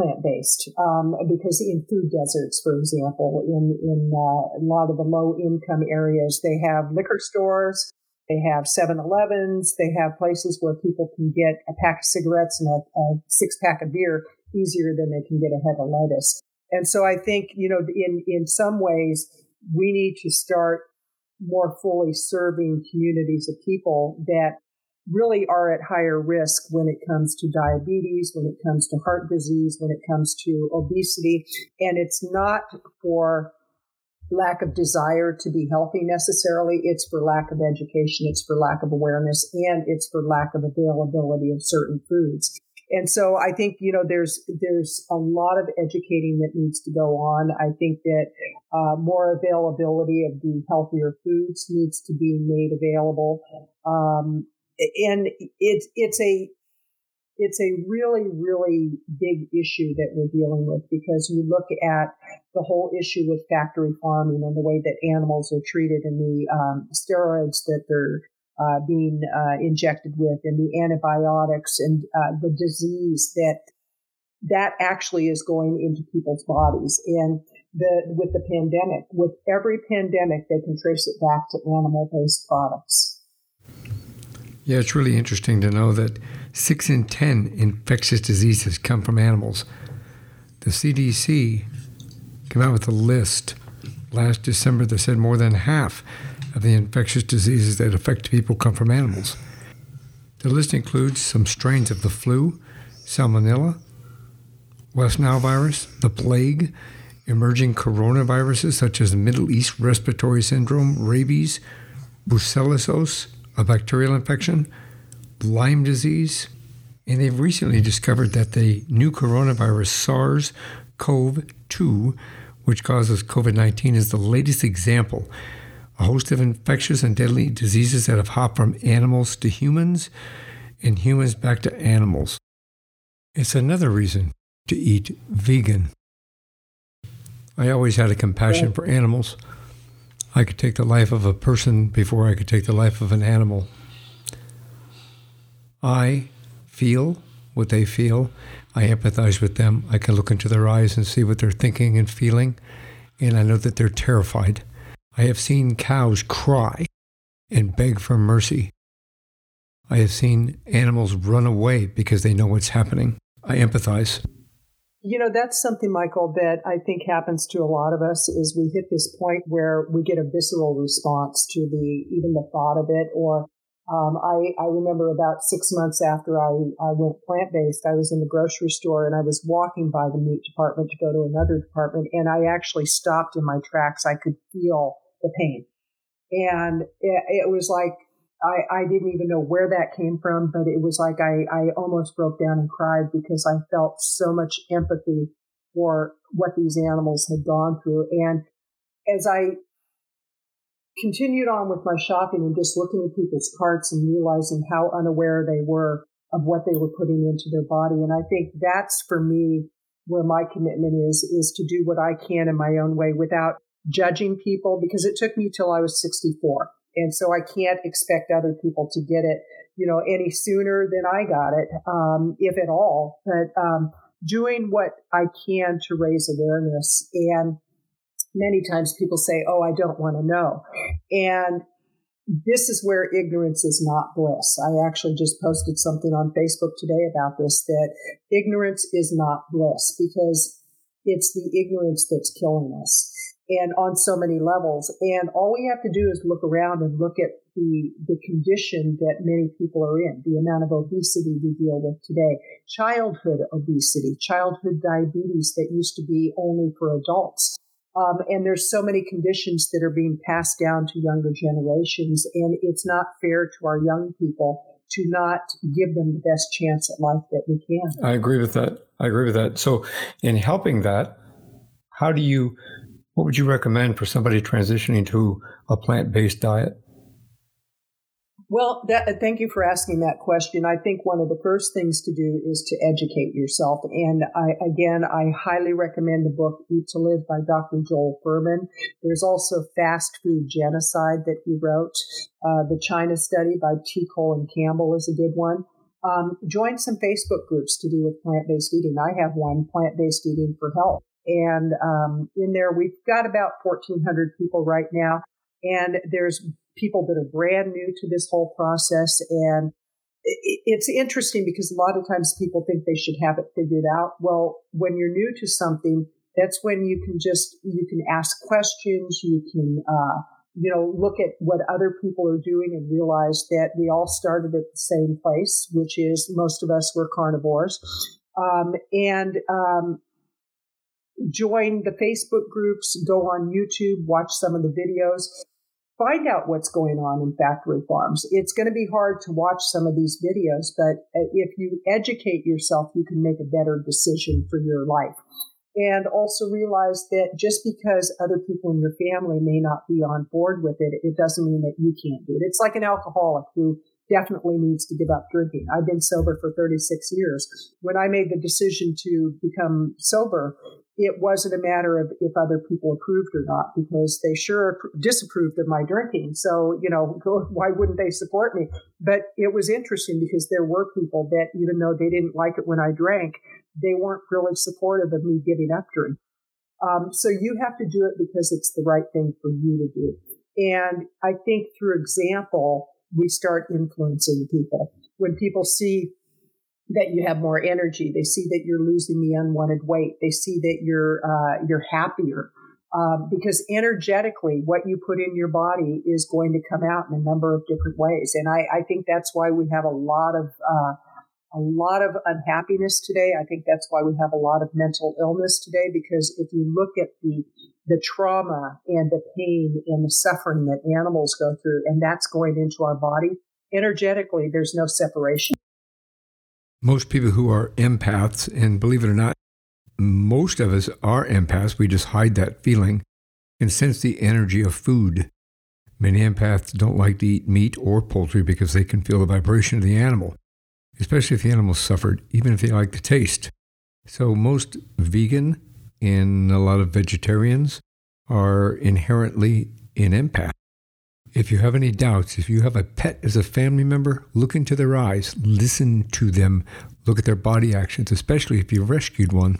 plant-based um, because in food deserts, for example, in, in uh, a lot of the low-income areas, they have liquor stores, they have seven elevens, they have places where people can get a pack of cigarettes and a, a six-pack of beer easier than they can get a head of lettuce. And so I think, you know, in, in some ways, we need to start more fully serving communities of people that really are at higher risk when it comes to diabetes, when it comes to heart disease, when it comes to obesity. And it's not for lack of desire to be healthy necessarily. It's for lack of education. It's for lack of awareness, and it's for lack of availability of certain foods. And so I think, you know, there's there's a lot of educating that needs to go on. I think that uh, more availability of the healthier foods needs to be made available. Um, and it's it's a it's a really, really big issue that we're dealing with, because you look at the whole issue with factory farming and the way that animals are treated and the um, steroids that they're Uh, being uh, injected with, and the antibiotics and uh, the disease that that actually is going into people's bodies. And the with the pandemic, with every pandemic, they can trace it back to animal-based products. Yeah, it's really interesting to know that six in ten infectious diseases come from animals. The C D C came out with a list last December that said more than half of the infectious diseases that affect people come from animals. The list includes some strains of the flu, salmonella, West Nile virus, the plague, emerging coronaviruses such as the Middle East respiratory syndrome, rabies, brucellosis, a bacterial infection, Lyme disease, and they've recently discovered that the new coronavirus SARS-C o V two, which causes COVID nineteen, is the latest example. A host of infectious and deadly diseases that have hopped from animals to humans and humans back to animals. It's another reason to eat vegan. I always had a compassion for animals. I could take the life of a person before I could take the life of an animal. I feel what they feel. I empathize with them. I can look into their eyes and see what they're thinking and feeling, and I know that they're terrified. I have seen cows cry and beg for mercy. I have seen animals run away because they know what's happening. I empathize. You know, that's something, Michael, that I think happens to a lot of us, is we hit this point where we get a visceral response to the even the thought of it. Or um, I, I remember about six months after I, I went plant-based, I was in the grocery store and I was walking by the meat department to go to another department, and I actually stopped in my tracks. I could feel the pain. And it, it was like, I, I didn't even know where that came from, but it was like I, I almost broke down and cried because I felt so much empathy for what these animals had gone through. And as I continued on with my shopping and just looking at people's carts and realizing how unaware they were of what they were putting into their body. And I think that's, for me, where my commitment is, is to do what I can in my own way without judging people, because it took me till I was sixty-four. And so I can't expect other people to get it, you know, any sooner than I got it, um, if at all. But um, doing what I can to raise awareness. And many times people say, oh, I don't want to know. And this is where ignorance is not bliss. I actually just posted something on Facebook today about this, that ignorance is not bliss, because it's the ignorance that's killing us, and on so many levels. And all we have to do is look around and look at the the condition that many people are in, the amount of obesity we deal with today, childhood obesity, childhood diabetes that used to be only for adults. Um, and there's so many conditions that are being passed down to younger generations, and it's not fair to our young people to not give them the best chance at life that we can. I agree with that. I agree with that. So in helping that, how do you... what would you recommend for somebody transitioning to a plant-based diet? Well, that, thank you for asking that question. I think one of the first things to do is to educate yourself. And I, again, I highly recommend the book Eat to Live by Doctor Joel Fuhrman. There's also Fast Food Genocide that he wrote. Uh, The China Study by T. Colin Campbell is a good one. Um, join some Facebook groups to do with plant-based eating. I have one, Plant-Based Eating for Health. And um, in there, we've got about fourteen hundred people right now. And there's people that are brand new to this whole process. And it's interesting because a lot of times people think they should have it figured out. Well, when you're new to something, that's when you can just, you can ask questions, you can, uh, you know, look at what other people are doing and realize that we all started at the same place, which is most of us were carnivores. Um, and, um, Join the Facebook groups, go on YouTube, watch some of the videos, find out what's going on in factory farms. It's going to be hard to watch some of these videos, but if you educate yourself, you can make a better decision for your life. And also realize that just because other people in your family may not be on board with it, it doesn't mean that you can't do it. It's like an alcoholic who definitely needs to give up drinking. I've been sober for thirty-six years. When I made the decision to become sober, it wasn't a matter of if other people approved or not, because they sure disapproved of my drinking. So, you know, why wouldn't they support me? But it was interesting because there were people that, even though they didn't like it when I drank, they weren't really supportive of me giving up drinking. Um, so you have to do it because it's the right thing for you to do. And I think through example, we start influencing people. When people see that you have more energy, they see that you're losing the unwanted weight, they see that you're uh, you're happier, um, because energetically, what you put in your body is going to come out in a number of different ways. And I, I think that's why we have a lot of uh, a lot of unhappiness today. I think that's why we have a lot of mental illness today, because if you look at the the trauma and the pain and the suffering that animals go through, and that's going into our body, energetically, there's no separation. Most people who are empaths, and believe it or not, most of us are empaths. We just hide that feeling and sense the energy of food. Many empaths don't like to eat meat or poultry because they can feel the vibration of the animal, especially if the animal suffered, even if they like the taste. So most vegan and a lot of vegetarians are inherently an empath. If you have any doubts, if you have a pet as a family member, look into their eyes, listen to them, look at their body actions, especially if you've rescued one.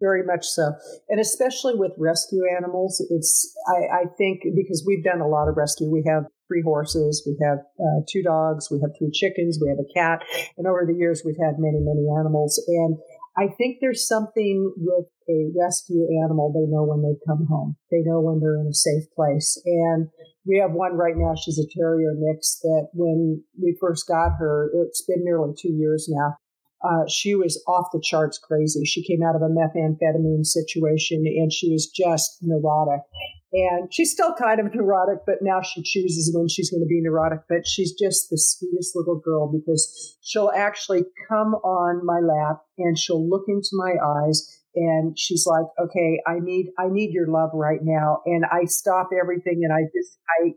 Very much so. And especially with rescue animals, it's, I, I think, because we've done a lot of rescue. We have three horses, we have uh, two dogs, we have three chickens, we have a cat. And over the years, we've had many, many animals. And I think there's something with a rescue animal. They know when they come home. They know when they're in a safe place. And we have one right now. She's a terrier mix that when we first got her, it's been nearly two years now. Uh, she was off the charts crazy. She came out of a methamphetamine situation and she was just neurotic. And she's still kind of neurotic, but now she chooses when she's going to be neurotic. But she's just the sweetest little girl, because she'll actually come on my lap and she'll look into my eyes and she's like, okay, I need, I need your love right now. And I stop everything. And I just, I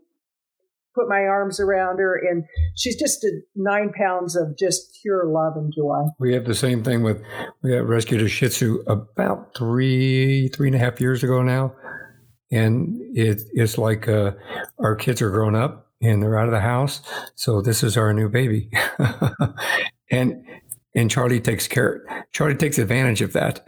put my arms around her, and she's just a nine pounds of just pure love and joy. We had the same thing with, we had rescued a Shih Tzu about three, three and a half years ago now. And it, it's like, uh, our kids are grown up and they're out of the house. So this is our new baby. and, and Charlie takes care, Charlie takes advantage of that.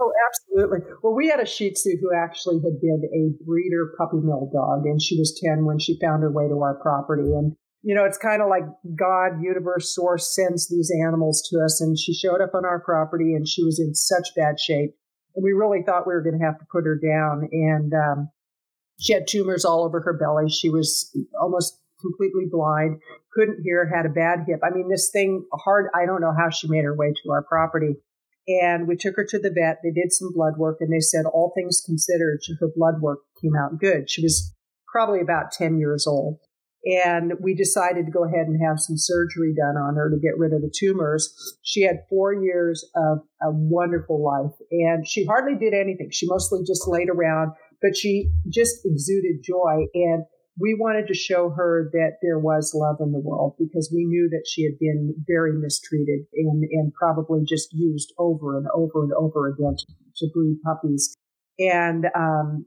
Oh, absolutely. Well, we had a Shih Tzu who actually had been a breeder puppy mill dog, and she was ten when she found her way to our property. And, you know, it's kind of like God, universe, source sends these animals to us. And she showed up on our property, and she was in such bad shape. And we really thought we were going to have to put her down. And um, she had tumors all over her belly. She was almost completely blind, couldn't hear, had a bad hip. I mean, this thing hard, I don't know how she made her way to our property. And we took her to the vet. They did some blood work, and they said all things considered, her blood work came out good. She was probably about ten years old. And we decided to go ahead and have some surgery done on her to get rid of the tumors. She had four years of a wonderful life, and she hardly did anything. She mostly just laid around, but she just exuded joy. And we wanted to show her that there was love in the world, because we knew that she had been very mistreated and, and probably just used over and over and over again to, to breed puppies. And um,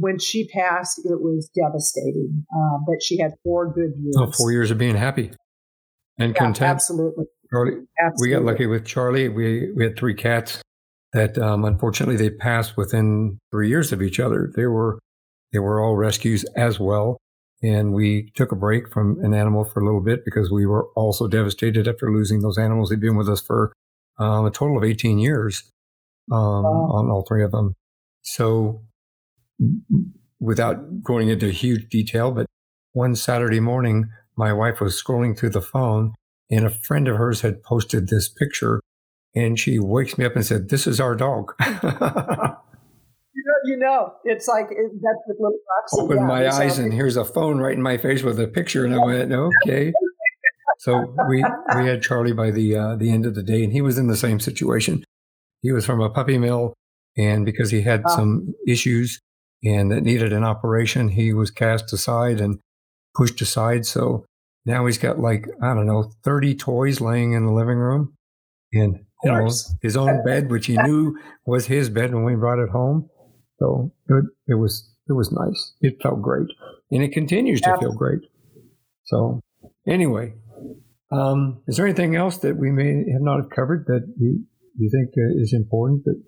when she passed, it was devastating. Uh, but she had four good years. Oh, four years of being happy and yeah, content. Absolutely. Charlie, absolutely. We got lucky with Charlie. We, we had three cats that um, unfortunately they passed within three years of each other. They were they were all rescues as well. And we took a break from an animal for a little bit because we were also devastated after losing those animals. They've been with us for um, a total of eighteen years um, wow. on all three of them. So without going into huge detail, but one Saturday morning, my wife was scrolling through the phone, and a friend of hers had posted this picture, and she wakes me up and said, "This is our dog." You know, it's like, it, that's the little box. Opened yeah, my eyes something. And here's a phone right in my face with a picture. And I went, okay. So we we had Charlie by the uh, the end of the day, and he was in the same situation. He was from a puppy mill, and because he had wow. some issues and that needed an operation, he was cast aside and pushed aside. So now he's got like, I don't know, thirty toys laying in the living room and you know, his own bed, which he knew was his bed when we brought it home. So it, it was it was nice. It felt great, and it continues yeah. to feel great. So anyway, um, is there anything else that we may have not have covered that you you think uh, is important? That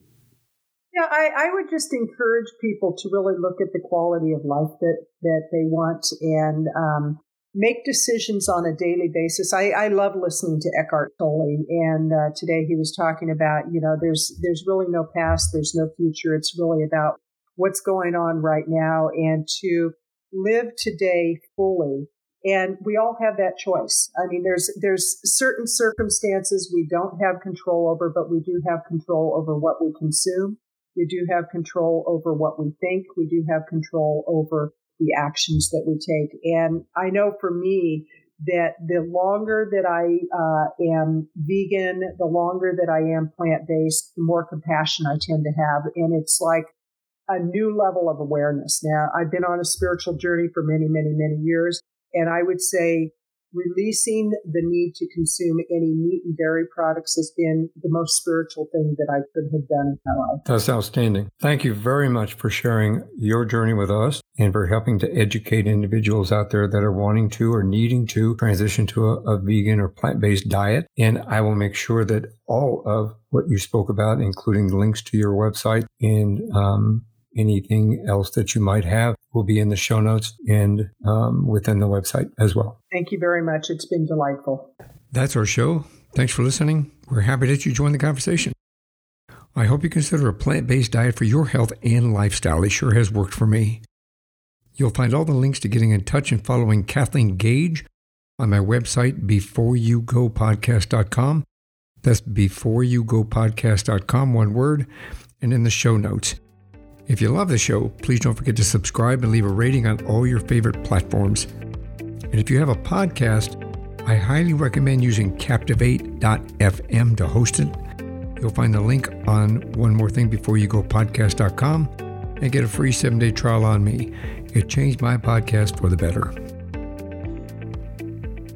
yeah, I, I would just encourage people to really look at the quality of life that that they want, and um, make decisions on a daily basis. I, I love listening to Eckhart Tolle, and uh, today he was talking about, you know, there's there's really no past, there's no future. It's really about what's going on right now, and to live today fully. And we all have that choice. I mean, there's there's certain circumstances we don't have control over, but we do have control over what we consume. We do have control over what we think. We do have control over the actions that we take. And I know for me that the longer that I uh, am vegan, the longer that I am plant-based, the more compassion I tend to have. And it's like a new level of awareness. Now, I've been on a spiritual journey for many, many, many years. And I would say releasing the need to consume any meat and dairy products has been the most spiritual thing that I could have done in my life. That's outstanding. Thank you very much for sharing your journey with us and for helping to educate individuals out there that are wanting to or needing to transition to a, a vegan or plant-based diet. And I will make sure that all of what you spoke about, including the links to your website and um, anything else that you might have, will be in the show notes and um, within the website as well. Thank you very much. It's been delightful. That's our show. Thanks for listening. We're happy that you joined the conversation. I hope you consider a plant-based diet for your health and lifestyle. It sure has worked for me. You'll find all the links to getting in touch and following Kathleen Gage on my website, before you go podcast dot com. That's before you go podcast dot com, one word, and in the show notes. If you love the show, please don't forget to subscribe and leave a rating on all your favorite platforms. And if you have a podcast, I highly recommend using Captivate dot f m to host it. You'll find the link on One More Thing Before You Go podcast dot com and get a free seven-day trial on me. It changed my podcast for the better.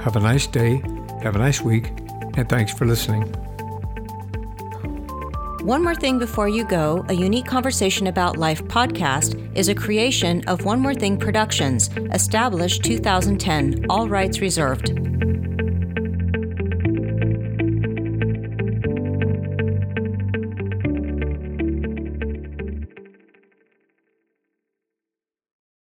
Have a nice day, have a nice week, and thanks for listening. One More Thing Before You Go, a unique conversation about life podcast, is a creation of One More Thing Productions, established two thousand ten, all rights reserved.